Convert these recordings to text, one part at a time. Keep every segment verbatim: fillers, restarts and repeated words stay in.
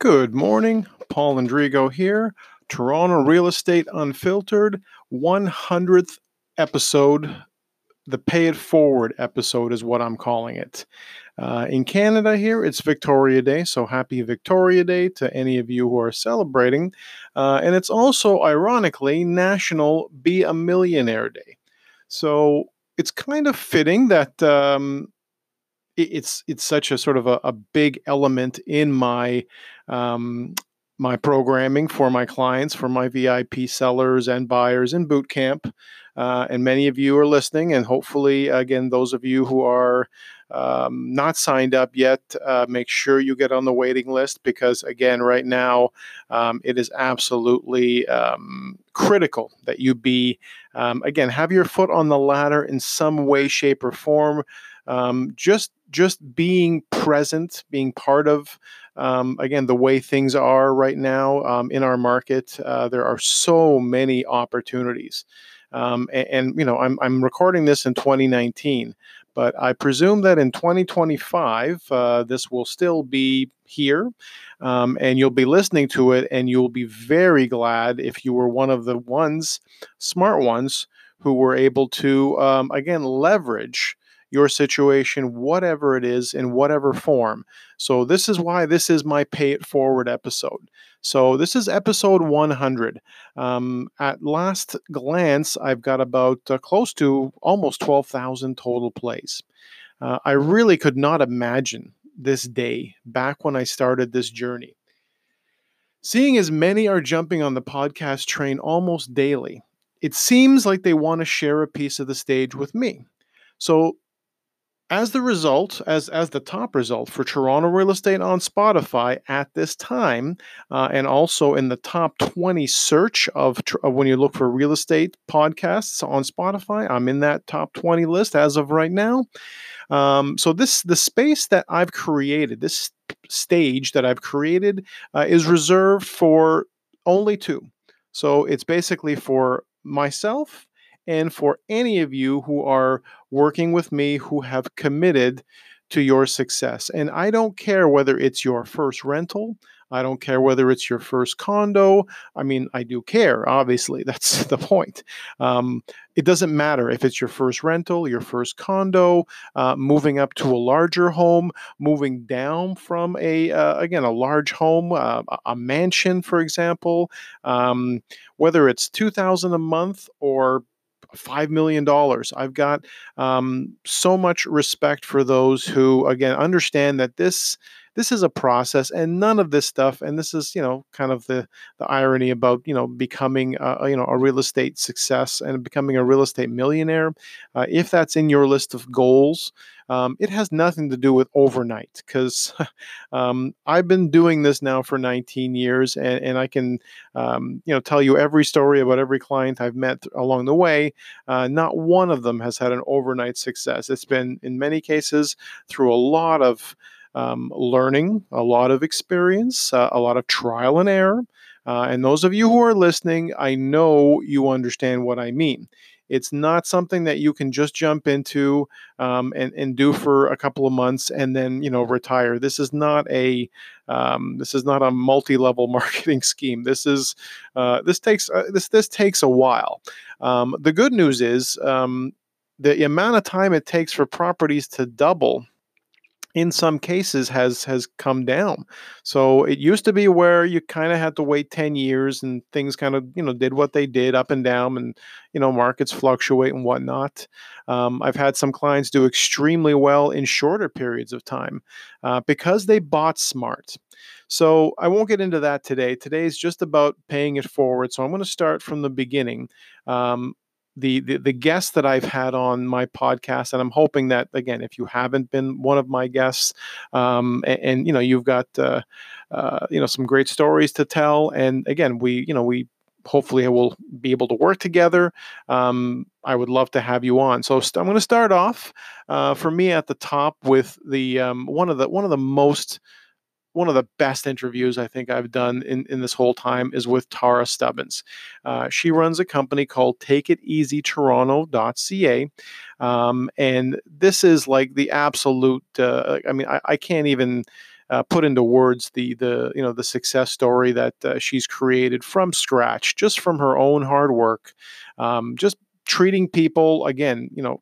Good morning, Paul Andrigo here, Toronto Real Estate Unfiltered, one hundredth episode, the Pay It Forward episode is what I'm calling it. Uh, in Canada here, it's Victoria Day, so happy Victoria Day to any of you who are celebrating. Uh, and it's also, ironically, National Be a Millionaire Day. So it's kind of fitting that um, it's it's such a sort of a, a big element in my um, my programming for my clients, for my V I P sellers and buyers in boot camp. Uh, and many of you are listening, and hopefully, again, those of you who are um, not signed up yet, uh, make sure you get on the waiting list because, again, right now, um, it is absolutely um, critical that you be, um, again, have your foot on the ladder in some way, shape, or form. Um, just just being present, being part of, um, again, the way things are right now um, in our market. Uh, there are so many opportunities. Um, and, and, you know, I'm, I'm recording this in twenty nineteen, but I presume that in twenty twenty-five, uh, this will still be here, um, and you'll be listening to it, and you'll be very glad if you were one of the ones, smart ones, who were able to, um, again, leverage your situation, whatever it is, in whatever form. So this is why this is my Pay It Forward episode. So this is episode one hundred. Um, at last glance, I've got about uh, close to almost twelve thousand total plays. Uh, I really could not imagine this day back when I started this journey. Seeing as many are jumping on the podcast train almost daily, it seems like they want to share a piece of the stage with me. So As the result, as, as the top result for Toronto Real Estate on Spotify at this time, uh, and also in the top twenty search of uh, when you look for real estate podcasts on Spotify, I'm in that top twenty list as of right now. Um, so this the space that I've created, this stage that I've created uh, is reserved for only two. So it's basically for myself and for any of you who are working with me who have committed to your success. And I don't care whether it's your first rental. I don't care whether it's your first condo. I mean, I do care, obviously. That's the point. Um, it doesn't matter if it's your first rental, your first condo, uh, moving up to a larger home, moving down from a, uh, again, a large home, uh, a mansion, for example, um, whether it's two thousand dollars a month or five million dollars. I've got um, so much respect for those who, again, understand that this this is a process and none of this stuff. And this is, you know, kind of the, the irony about, you know, becoming, uh, you know, a real estate success and becoming a real estate millionaire. Uh, if that's in your list of goals, um, it has nothing to do with overnight because um, I've been doing this now for nineteen years and, and I can, um, you know, tell you every story about every client I've met along the way. Uh, not one of them has had an overnight success. It's been, in many cases, through a lot of Um, learning, a lot of experience, uh, a lot of trial and error. Uh, and those of you who are listening, I know you understand what I mean. It's not something that you can just jump into um, and, and do for a couple of months and then, you know, retire. This is not a um, this is not a multi-level marketing scheme. This is uh, this takes uh, this this takes a while. Um, the good news is um, the amount of time it takes for properties to double in some cases has has come down. So it used to be where you kind of had to wait ten years and things kind of, you know, did what they did up and down and, you know, markets fluctuate and whatnot. Um, I've had some clients do extremely well in shorter periods of time uh, because they bought smart. So I won't get into that today. Today is just about paying it forward. So I'm going to start from the beginning. Um, The, the the guests that I've had on my podcast, and I'm hoping that, again, if you haven't been one of my guests, um, and, and you know you've got uh, uh, you know some great stories to tell, and again we you know we hopefully will be able to work together. Um, I would love to have you on. So st- I'm going to start off uh, for me at the top with the um, one of the one of the most one of the best interviews I think I've done in, in this whole time is with Tara Stubbins. Uh, she runs a company called Take It Easy Toronto dot C A. Um, and this is like the absolute, uh, I mean, I, I can't even uh, put into words the the you know the success story that uh, she's created from scratch, just from her own hard work, um, just treating people again, you know.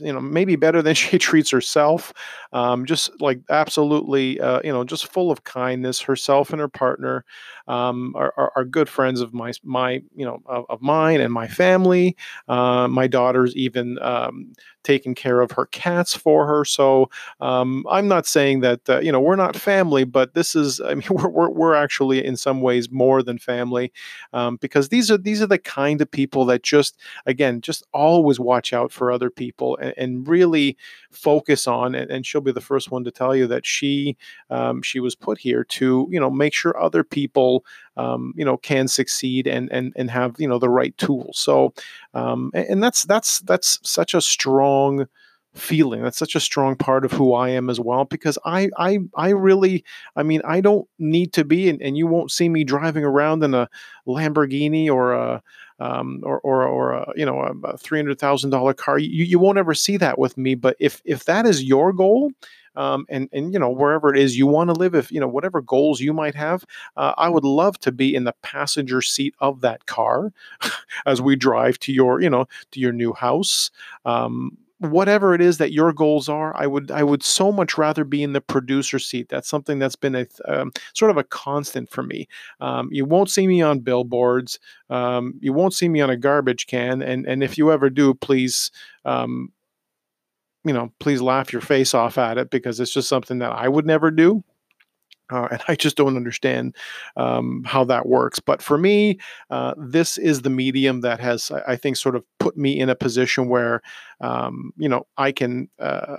you know, maybe better than she treats herself. Um, just like absolutely, uh, you know, just full of kindness. Herself and her partner um, are, are, are good friends of my, my, you know, of, of mine and my family. Uh, my daughter's even um, taking care of her cats for her. So um, I'm not saying that, uh, you know, we're not family, but this is, I mean, we're, we're, we're actually in some ways more than family, um, because these are, these are the kind of people that just, again, just always watch out for other people. People and, and really focus on, and, and she'll be the first one to tell you that she um, she was put here to, you know, make sure other people um, you know can succeed and and and have, you know, the right tools. So um, and, and that's that's that's such a strong feeling. That's such a strong part of who I am as well, because I I I really I mean I don't need to be, and, and you won't see me driving around in a Lamborghini or a Um, or, or, or uh, you know, a three hundred thousand dollars car. You, you won't ever see that with me. But if if that is your goal, um, and and you know, wherever it is you want to live, if you know whatever goals you might have, uh, I would love to be in the passenger seat of that car as we drive to your you know to your new house. Um, Whatever it is that your goals are, I would I would so much rather be in the producer seat. That's something that's been a um, sort of a constant for me. Um, you won't see me on billboards. Um, you won't see me on a garbage can. And and if you ever do, please, um, you know, please laugh your face off at it, because it's just something that I would never do. Uh, and I just don't understand um, how that works. But for me, uh, this is the medium that has, I think, sort of put me in a position where, um, you know, I can, uh,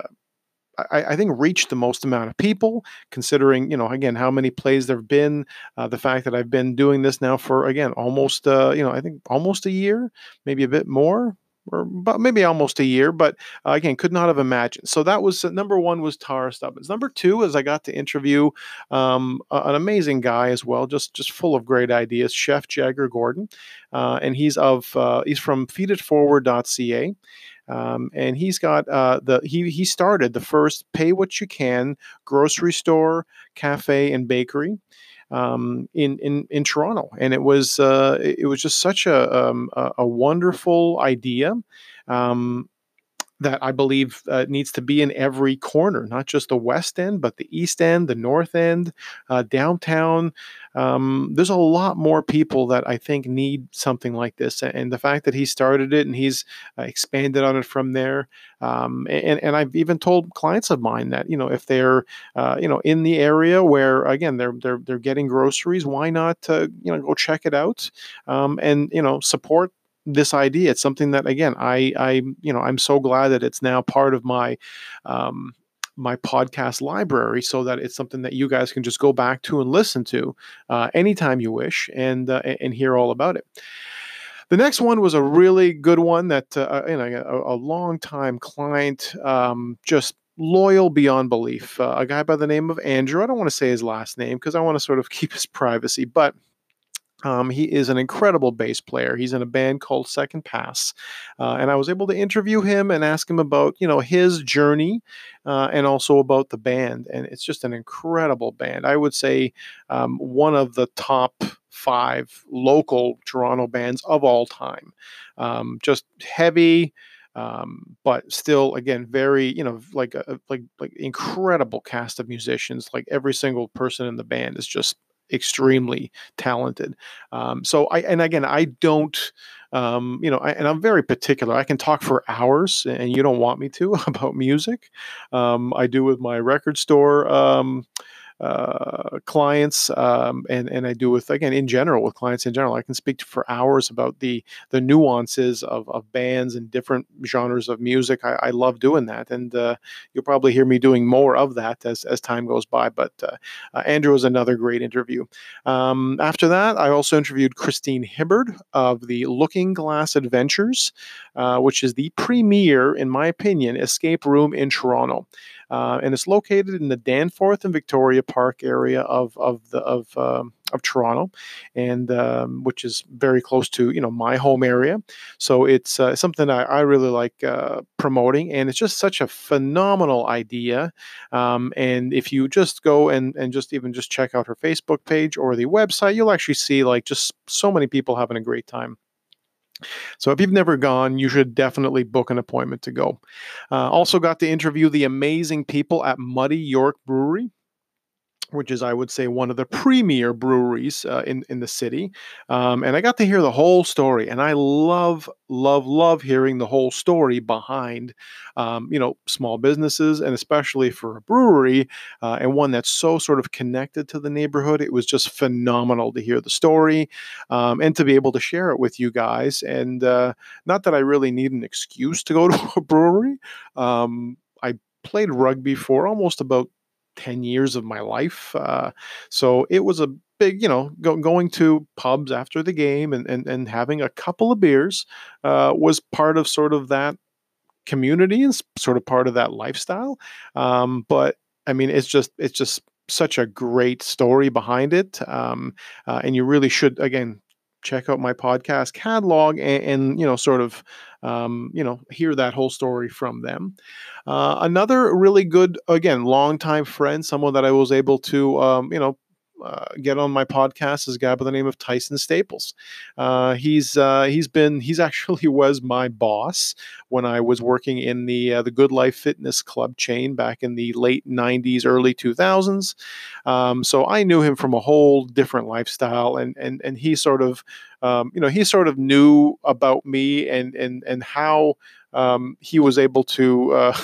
I, I think, reach the most amount of people, considering, you know, again, how many plays there have been, uh, the fact that I've been doing this now for, again, almost, uh, you know, I think almost a year, maybe a bit more. Or about maybe almost a year, but uh, again, could not have imagined. So that was, uh, number one was Tara Stubbins. Number two is I got to interview um, a, an amazing guy as well, just just full of great ideas, Chef Jagger Gordon, uh, and he's of uh, he's from feed it forward dot c a. Um, and he's got uh, the he he started the first pay what you can grocery store, cafe, and bakery um, in, in, in Toronto. And it was, uh, it was just such a, um, a wonderful idea, um, that I believe uh, needs to be in every corner, not just the West End, but the East End, the North End, uh, downtown. Um, there's a lot more people that I think need something like this. And the fact that he started it and he's uh, expanded on it from there. Um, and, and I've even told clients of mine that, you know, if they're, uh, you know, in the area where, again, they're, they're, they're getting groceries, why not, uh, you know, go check it out, um, and, you know, support this idea. It's something that, again, I, I, you know, I'm so glad that it's now part of my, um, my podcast library, so that it's something that you guys can just go back to and listen to, uh, anytime you wish, and, uh, and hear all about it. The next one was a really good one that, uh, you know, a, a long time client, um, just loyal beyond belief, uh, a guy by the name of Andrew. I don't want to say his last name, cause I want to sort of keep his privacy, but Um, he is an incredible bass player. He's in a band called Second Pass. Uh, and I was able to interview him and ask him about, you know, his journey, uh, and also about the band. And it's just an incredible band. I would say um, one of the top five local Toronto bands of all time. Um, just heavy, Um, but still, again, very, you know, like, a, like, like incredible cast of musicians. Like every single person in the band is just extremely talented. Um, so I, and again, I don't, um, you know, I, and I'm very particular. I can talk for hours, and you don't want me to, about music. Um, I do with my record store, um, uh, clients, um, and, and I do with, again, in general, with clients in general. I can speak for hours about the, the nuances of, of bands and different genres of music. I, I love doing that. And, uh, you'll probably hear me doing more of that as, as time goes by. But, uh, uh Andrew was another great interview. Um, after that, I also interviewed Christine Hibbard of the Looking Glass Adventures, uh, which is the premier, in my opinion, escape room in Toronto. Uh, and it's located in the Danforth and Victoria Park area of of the of um, of Toronto, and um, which is very close to you know my home area. So it's uh, something I, I really like uh, promoting, and it's just such a phenomenal idea. Um, and if you just go and and just even just check out her Facebook page or the website, you'll actually see like just so many people having a great time. So if you've never gone, you should definitely book an appointment to go. Uh, also got to interview the amazing people at Muddy York Brewery, which is, I would say, one of the premier breweries uh, in, in the city. Um, and I got to hear the whole story. And I love, love, love hearing the whole story behind, um, you know, small businesses, and especially for a brewery uh, and one that's so sort of connected to the neighborhood. It was just phenomenal to hear the story um, and to be able to share it with you guys. And uh, not that I really need an excuse to go to a brewery. Um, I played rugby for almost about ten years of my life. Uh, so it was a big, you know, go, going to pubs after the game and, and, and having a couple of beers uh, was part of sort of that community and sort of part of that lifestyle. Um, but I mean, it's just, it's just such a great story behind it. Um, uh, and you really should, again, check out my podcast catalog and, and you know, sort of, um, you know, hear that whole story from them. Uh, another really good, again, longtime friend, someone that I was able to, um, you know, uh, get on my podcast is a guy by the name of Tyson Staples. Uh, he's, uh, he's been, he's actually was my boss when I was working in the, uh, the Good Life Fitness Club chain back in the late nineties, early two thousands. Um, so I knew him from a whole different lifestyle, and, and, and he sort of, um, you know, he sort of knew about me and, and, and how, um, he was able to, uh,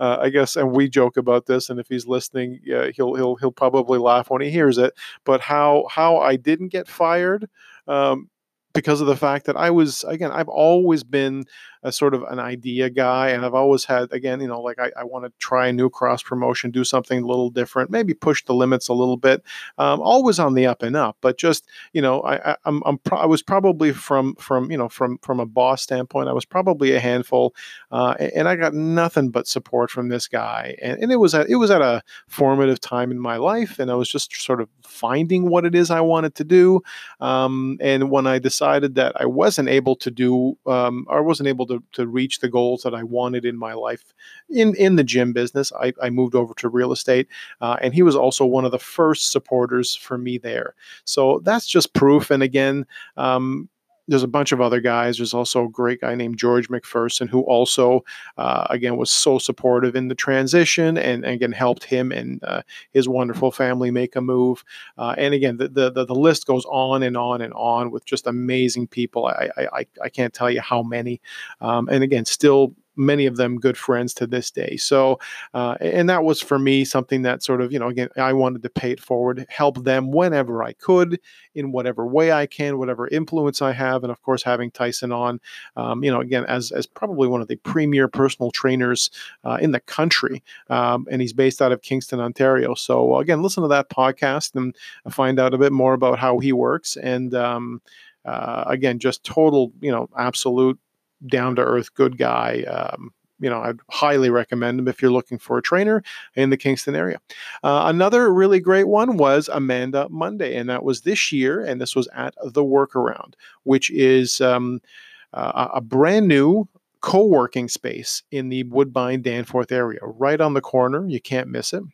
Uh, I guess, and we joke about this, and if he's listening, uh, he'll he'll he'll probably laugh when he hears it. But how how I didn't get fired um, because of the fact that I was, again, I've always been a sort of an idea guy, and I've always had, again, you know, like I, I want to try a new cross promotion, do something a little different, maybe push the limits a little bit. Um, always on the up and up, but just you know, I, I I'm, I'm pro- I was probably from from you know from from a boss standpoint, I was probably a handful, uh, and, and I got nothing but support from this guy, and, and it was at, it was at a formative time in my life, and I was just sort of finding what it is I wanted to do, um, and when I decided that I wasn't able to do, um, or wasn't able to To, to reach the goals that I wanted in my life in, in the gym business, I, I moved over to real estate. Uh, and he was also one of the first supporters for me there. So that's just proof. And again, um, there's a bunch of other guys. There's also a great guy named George McPherson, who also, uh, again, was so supportive in the transition and, and again, helped him and uh, his wonderful family make a move. Uh, and again, the, the the list goes on and on and on with just amazing people. I I, I can't tell you how many. Um, and again, still many of them good friends to this day. So, uh, and that was for me something that sort of, you know, again, I wanted to pay it forward, help them whenever I could, in whatever way I can, whatever influence I have. And of course, having Tyson on, um, you know, again, as, as probably one of the premier personal trainers uh, in the country. Um, and he's based out of Kingston, Ontario. So again, listen to that podcast and find out a bit more about how he works. And um, uh, again, just total, you know, absolute, down to earth, good guy. Um, you know, I'd highly recommend him if you're looking for a trainer in the Kingston area. Uh, another really great one was Amanda Monday, and that was this year. And this was at the Workaround, which is um, uh, a brand new co-working space in the Woodbine Danforth area, right on the corner. You can't miss it.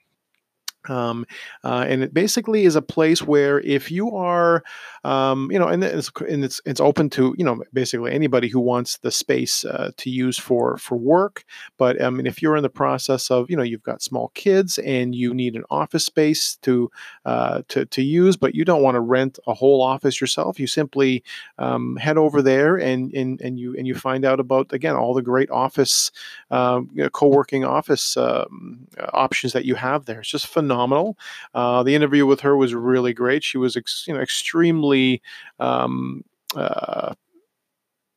Um, uh, and it basically is a place where if you are, um, you know, and it's, and it's, it's open to, you know, basically anybody who wants the space, uh, to use for, for work. But I mean, if you're in the process of, you know, you've got small kids and you need an office space to, uh, to, to use, but you don't want to rent a whole office yourself, you simply, um, head over there and, and, and you, and you find out about, again, all the great office, um, you know, co-working office, um, options that you have there. It's just phenomenal. Phenomenal. Uh, the interview with her was really great. She was, ex- you know, extremely um, uh,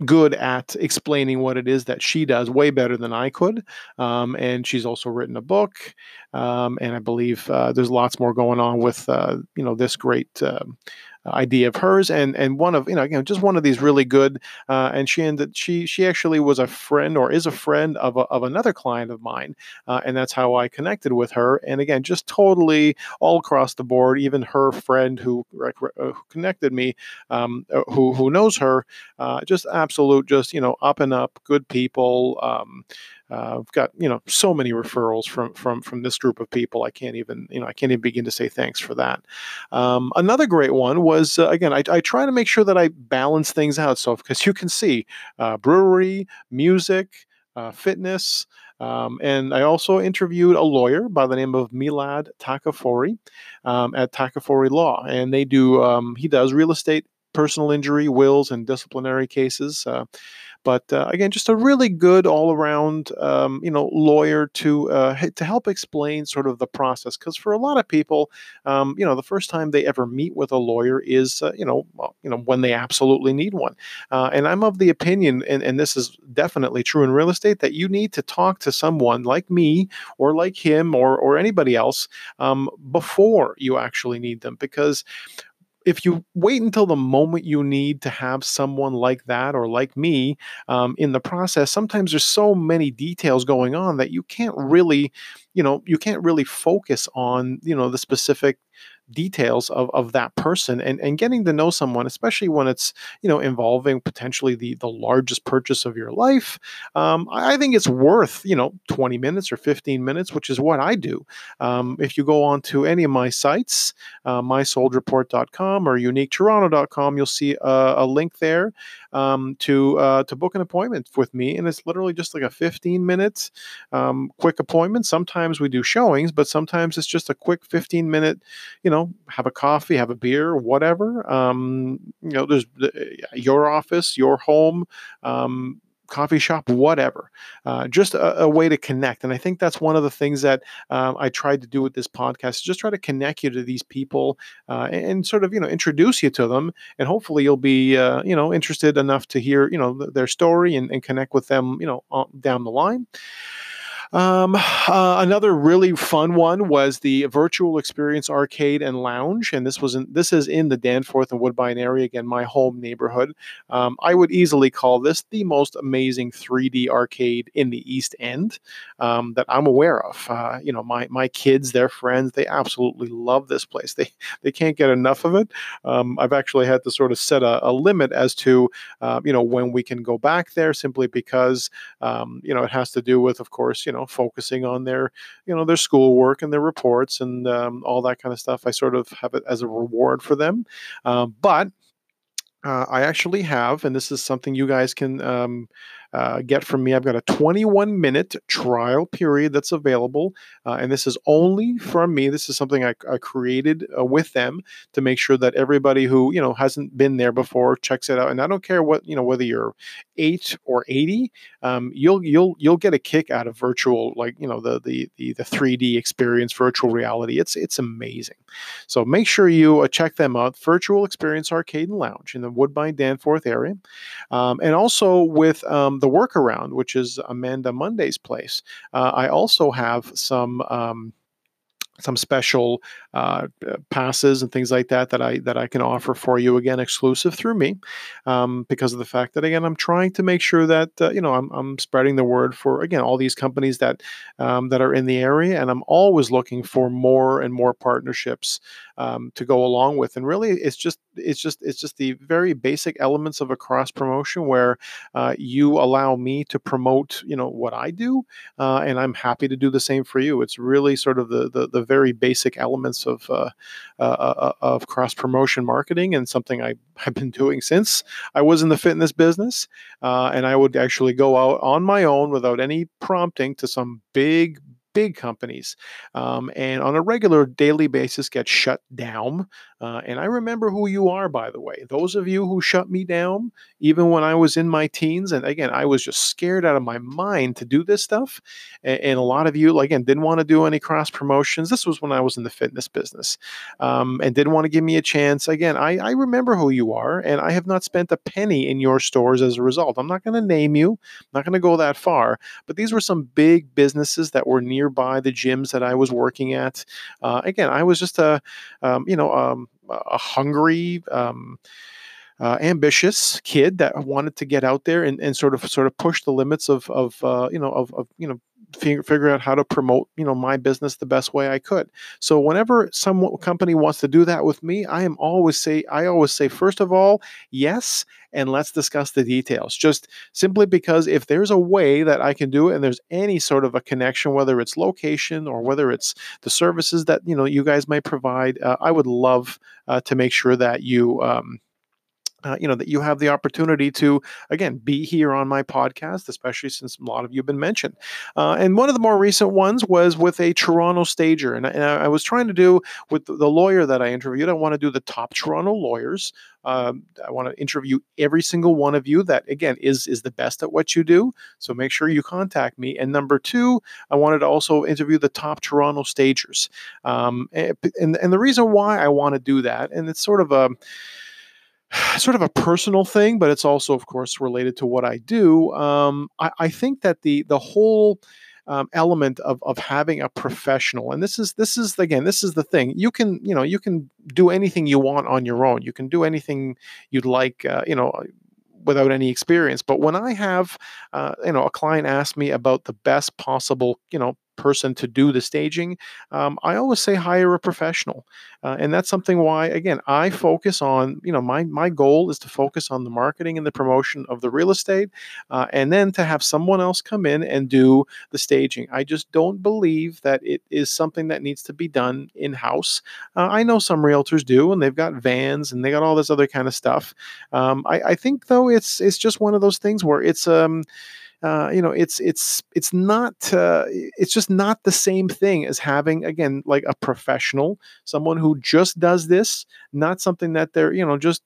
good at explaining what it is that she does, way better than I could. Um, and she's also written a book. Um, and I believe uh, there's lots more going on with, uh, you know, this great. Uh, idea of hers, and and one of you know, you know just one of these really good. Uh, and she ended, she she actually was a friend or is a friend of a, of another client of mine, uh, and that's how I connected with her. And again, just totally all across the board. Even her friend who, uh, who connected me, um, who who knows her, uh, just absolute, just you know, up and up, good people. Um, Uh, I've got, you know, so many referrals from, from, from this group of people. I can't even, you know, I can't even begin to say thanks for that. Um, another great one was, uh, again, I, I try to make sure that I balance things out. So, because you can see uh, brewery, music, uh, fitness. Um, and I also interviewed a lawyer by the name of Milad Takafori um, at Takafori Law. And they do, um, he does real estate, personal injury, wills, and disciplinary cases. Uh, But uh, again, just a really good all-around, um, you know, lawyer to uh, to help explain sort of the process. Because for a lot of people, um, you know, the first time they ever meet with a lawyer is, uh, you know, well, you know, when they absolutely need one. Uh, and I'm of the opinion, and, and this is definitely true in real estate, that you need to talk to someone like me or like him or or anybody else um, before you actually need them, because if you wait until the moment you need to have someone like that or like me um, in the process, sometimes there's so many details going on that you can't really, you know, you can't really focus on, you know, the specific details of, of that person and, and getting to know someone, especially when it's, you know, involving potentially the, the largest purchase of your life. Um, I think it's worth, you know, twenty minutes or fifteen minutes, which is what I do. Um, if you go on to any of my sites, uh, my sold report dot com or unique Toronto dot com, you'll see a, a link there um, to, uh, to book an appointment with me. And it's literally just like a fifteen minute um, quick appointment. Sometimes we do showings, but sometimes it's just a quick fifteen minute, you know, have a coffee, have a beer, whatever. Um, you know, there's the, your office, your home, um, coffee shop, whatever. Uh, just a, a way to connect. And I think that's one of the things that um, I tried to do with this podcast, just try to connect you to these people uh, and, and sort of, you know, introduce you to them. And hopefully you'll be, uh, you know, interested enough to hear, you know, th- their story and, and connect with them, you know, on, down the line. Um, uh, another really fun one was the Virtual Experience Arcade and Lounge, and this was in, this is in the Danforth and Woodbine area, again, my home neighborhood. Um, I would easily call this the most amazing three D arcade in the East End um, that I'm aware of. Uh, you know, my my kids, their friends, they absolutely love this place. They they can't get enough of it. Um, I've actually had to sort of set a, a limit as to uh, you know when we can go back there, simply because um, you know it has to do with, of course, you know. Focusing on their, you know, their schoolwork and their reports and um, all that kind of stuff. I sort of have it as a reward for them. Uh, but uh, I actually have, and this is something you guys can um, uh, get from me. I've got a twenty-one minute trial period that's available. Uh, and this is only from me. This is something I, I created uh, with them to make sure that everybody who, you know, hasn't been there before checks it out. And I don't care what, you know, whether you're eight or eighty, um, you'll, you'll, you'll get a kick out of virtual, like, you know, the, the, the, the three D experience, virtual reality. It's, it's amazing. So make sure you uh, check them out. Virtual Experience Arcade and Lounge in the Woodbine Danforth area. Um, and also with, um, the Workaround, which is Amanda Monday's place. Uh, I also have some um, some special uh, passes and things like that that I that I can offer for you, again, exclusive through me, um, because of the fact that, again, I'm trying to make sure that uh, you know I'm, I'm spreading the word for, again, all these companies that um, that are in the area, and I'm always looking for more and more partnerships um, to go along with. And really, it's just It's just it's just the very basic elements of a cross promotion where uh, you allow me to promote, you know, what I do, uh, and I'm happy to do the same for you. It's really sort of the the, the very basic elements of uh, uh, of cross promotion marketing, and something I have been doing since I was in the fitness business. Uh, and I would actually go out on my own without any prompting to some big. big companies, um, and on a regular daily basis get shut down. Uh, and I remember who you are, by the way, those of you who shut me down, even when I was in my teens. And again, I was just scared out of my mind to do this stuff. And, and a lot of you, again, didn't want to do any cross promotions. This was when I was in the fitness business, um, and didn't want to give me a chance. Again, I, I remember who you are, and I have not spent a penny in your stores as a result. I'm not going to name you. I'm not going to go that far, but these were some big businesses that were near nearby the gyms that I was working at. Uh, again, I was just a, um, you know, um, a hungry, um, uh, ambitious kid that wanted to get out there and, and sort of sort of push the limits of of uh, you know of, of you know. Figure, figure out how to promote, you know, my business the best way I could. So whenever some company wants to do that with me, I am always say, I always say, first of all, yes, and let's discuss the details. Just simply because if there's a way that I can do it and there's any sort of a connection, whether it's location or whether it's the services that, you know, you guys may provide, uh, I would love uh, to make sure that you, um, Uh, you know, that you have the opportunity to, again, be here on my podcast, especially since a lot of you have been mentioned. Uh, and one of the more recent ones was with a Toronto stager. And I, and I was trying to do with the lawyer that I interviewed, I want to do the top Toronto lawyers. Um, I want to interview every single one of you that, again, is is the best at what you do. So make sure you contact me. And number two, I wanted to also interview the top Toronto stagers. Um, and, and, and the reason why I want to do that, and it's sort of a... sort of a personal thing, but it's also, of course, related to what I do. Um, I, I think that the the whole um, element of of having a professional, and this is this is again, this is the thing. You can you know you can do anything you want on your own. You can do anything you'd like. Uh, you know. without any experience. But when I have, uh, you know, a client ask me about the best possible, you know, person to do the staging, um, I always say hire a professional. Uh, and that's something why, again, I focus on, you know, my, my goal is to focus on the marketing and the promotion of the real estate. Uh, and then to have someone else come in and do the staging. I just don't believe that it is something that needs to be done in-house. Uh, I know some realtors do, and they've got vans and they got all this other kind of stuff. Um, I, I think though, It's it's just one of those things where it's um uh, you know it's it's it's not uh, it's just not the same thing as having, again, like a professional, someone who just does this, not something that they're, you know, just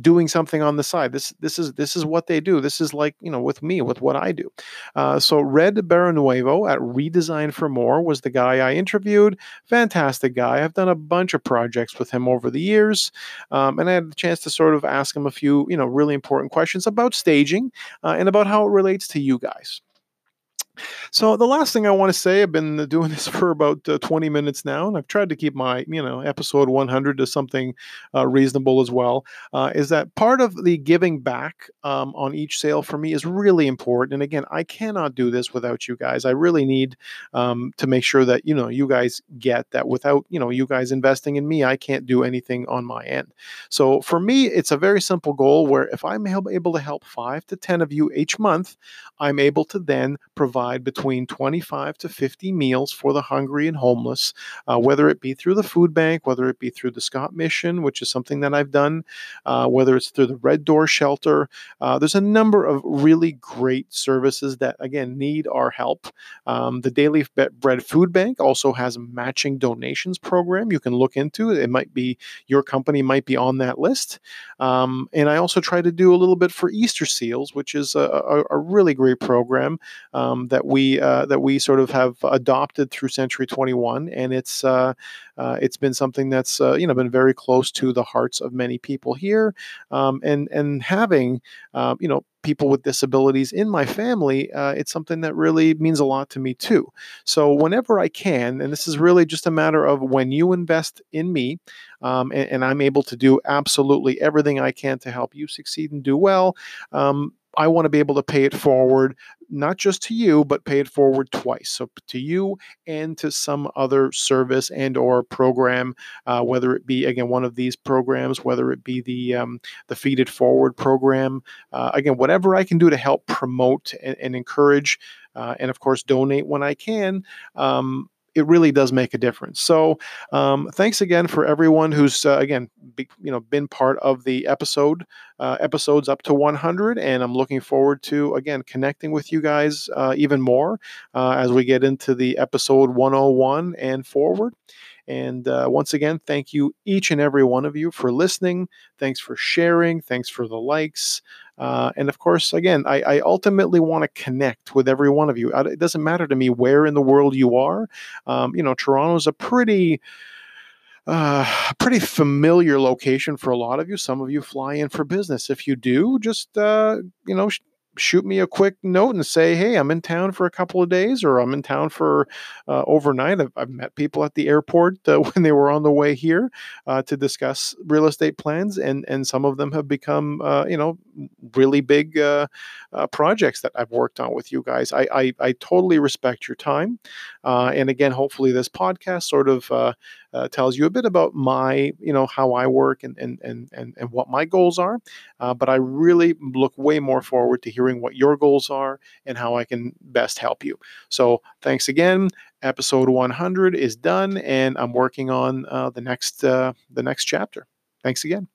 doing something on the side. This this is this is what they do. This is like, you know, with me, with what I do. Uh, so Red Baranuevo at Redesign for More was the guy I interviewed. Fantastic guy. I've done a bunch of projects with him over the years. Um, and I had the chance to sort of ask him a few, you know, really important questions about staging uh, and about how it relates to you guys. So the last thing I want to say, I've been doing this for about uh, twenty minutes now, and I've tried to keep my, you know, episode one hundred to something uh, reasonable as well, uh, is that part of the giving back um, on each sale for me is really important. And again, I cannot do this without you guys. I really need um, to make sure that, you know, you guys get that without, you know, you guys investing in me, I can't do anything on my end. So for me, it's a very simple goal where if I'm able to help five to ten of you each month, I'm able to then provide between twenty-five to fifty meals for the hungry and homeless, uh, whether it be through the food bank, whether it be through the Scott Mission, which is something that I've done, uh, whether it's through the Red Door Shelter. Uh, there's a number of really great services that, again, need our help. Um, the Daily Bread Food Bank also has a matching donations program you can look into. It might be, your company might be on that list. Um, and I also try to do a little bit for Easter Seals, which is a, a, a really great program um, that that we uh, that we sort of have adopted through Century twenty-one, and it's uh, uh, it's been something that's uh, you know been very close to the hearts of many people here, um, and and having uh, you know people with disabilities in my family, uh, it's something that really means a lot to me too. So whenever I can, and this is really just a matter of when you invest in me, um, and, and I'm able to do absolutely everything I can to help you succeed and do well. Um, I want to be able to pay it forward, not just to you, but pay it forward twice. So to you and to some other service and or program, uh, whether it be, again, one of these programs, whether it be the um, the Feed It Forward program. Uh, again, whatever I can do to help promote and, and encourage uh, and, of course, donate when I can. Um It really does make a difference. So um, thanks again for everyone who's, uh, again, be, you know, been part of the episode, uh, episodes up to one hundred. And I'm looking forward to, again, connecting with you guys uh, even more uh, as we get into the episode one oh one and forward. And uh, once again, thank you, each and every one of you, for listening. Thanks for sharing. Thanks for the likes. Uh, and of course, again, I, I ultimately want to connect with every one of you. It doesn't matter to me where in the world you are. Um, you know, Toronto's a pretty, uh, pretty familiar location for a lot of you. Some of you fly in for business. If you do, just, uh, you know, sh- shoot me a quick note and say, hey, I'm in town for a couple of days, or I'm in town for uh, overnight. I've, I've met people at the airport uh, when they were on the way here uh, to discuss real estate plans. And, and some of them have become, uh, you know, really big uh, uh, projects that I've worked on with you guys. I, I, I totally respect your time. Uh, and again, hopefully this podcast sort of uh, uh, tells you a bit about my, you know, how I work and, and, and, and, and what my goals are. Uh, but I really look way more forward to hearing what your goals are and how I can best help you. So thanks again. Episode one hundred is done, and I'm working on uh, the next, uh, the next chapter. Thanks again.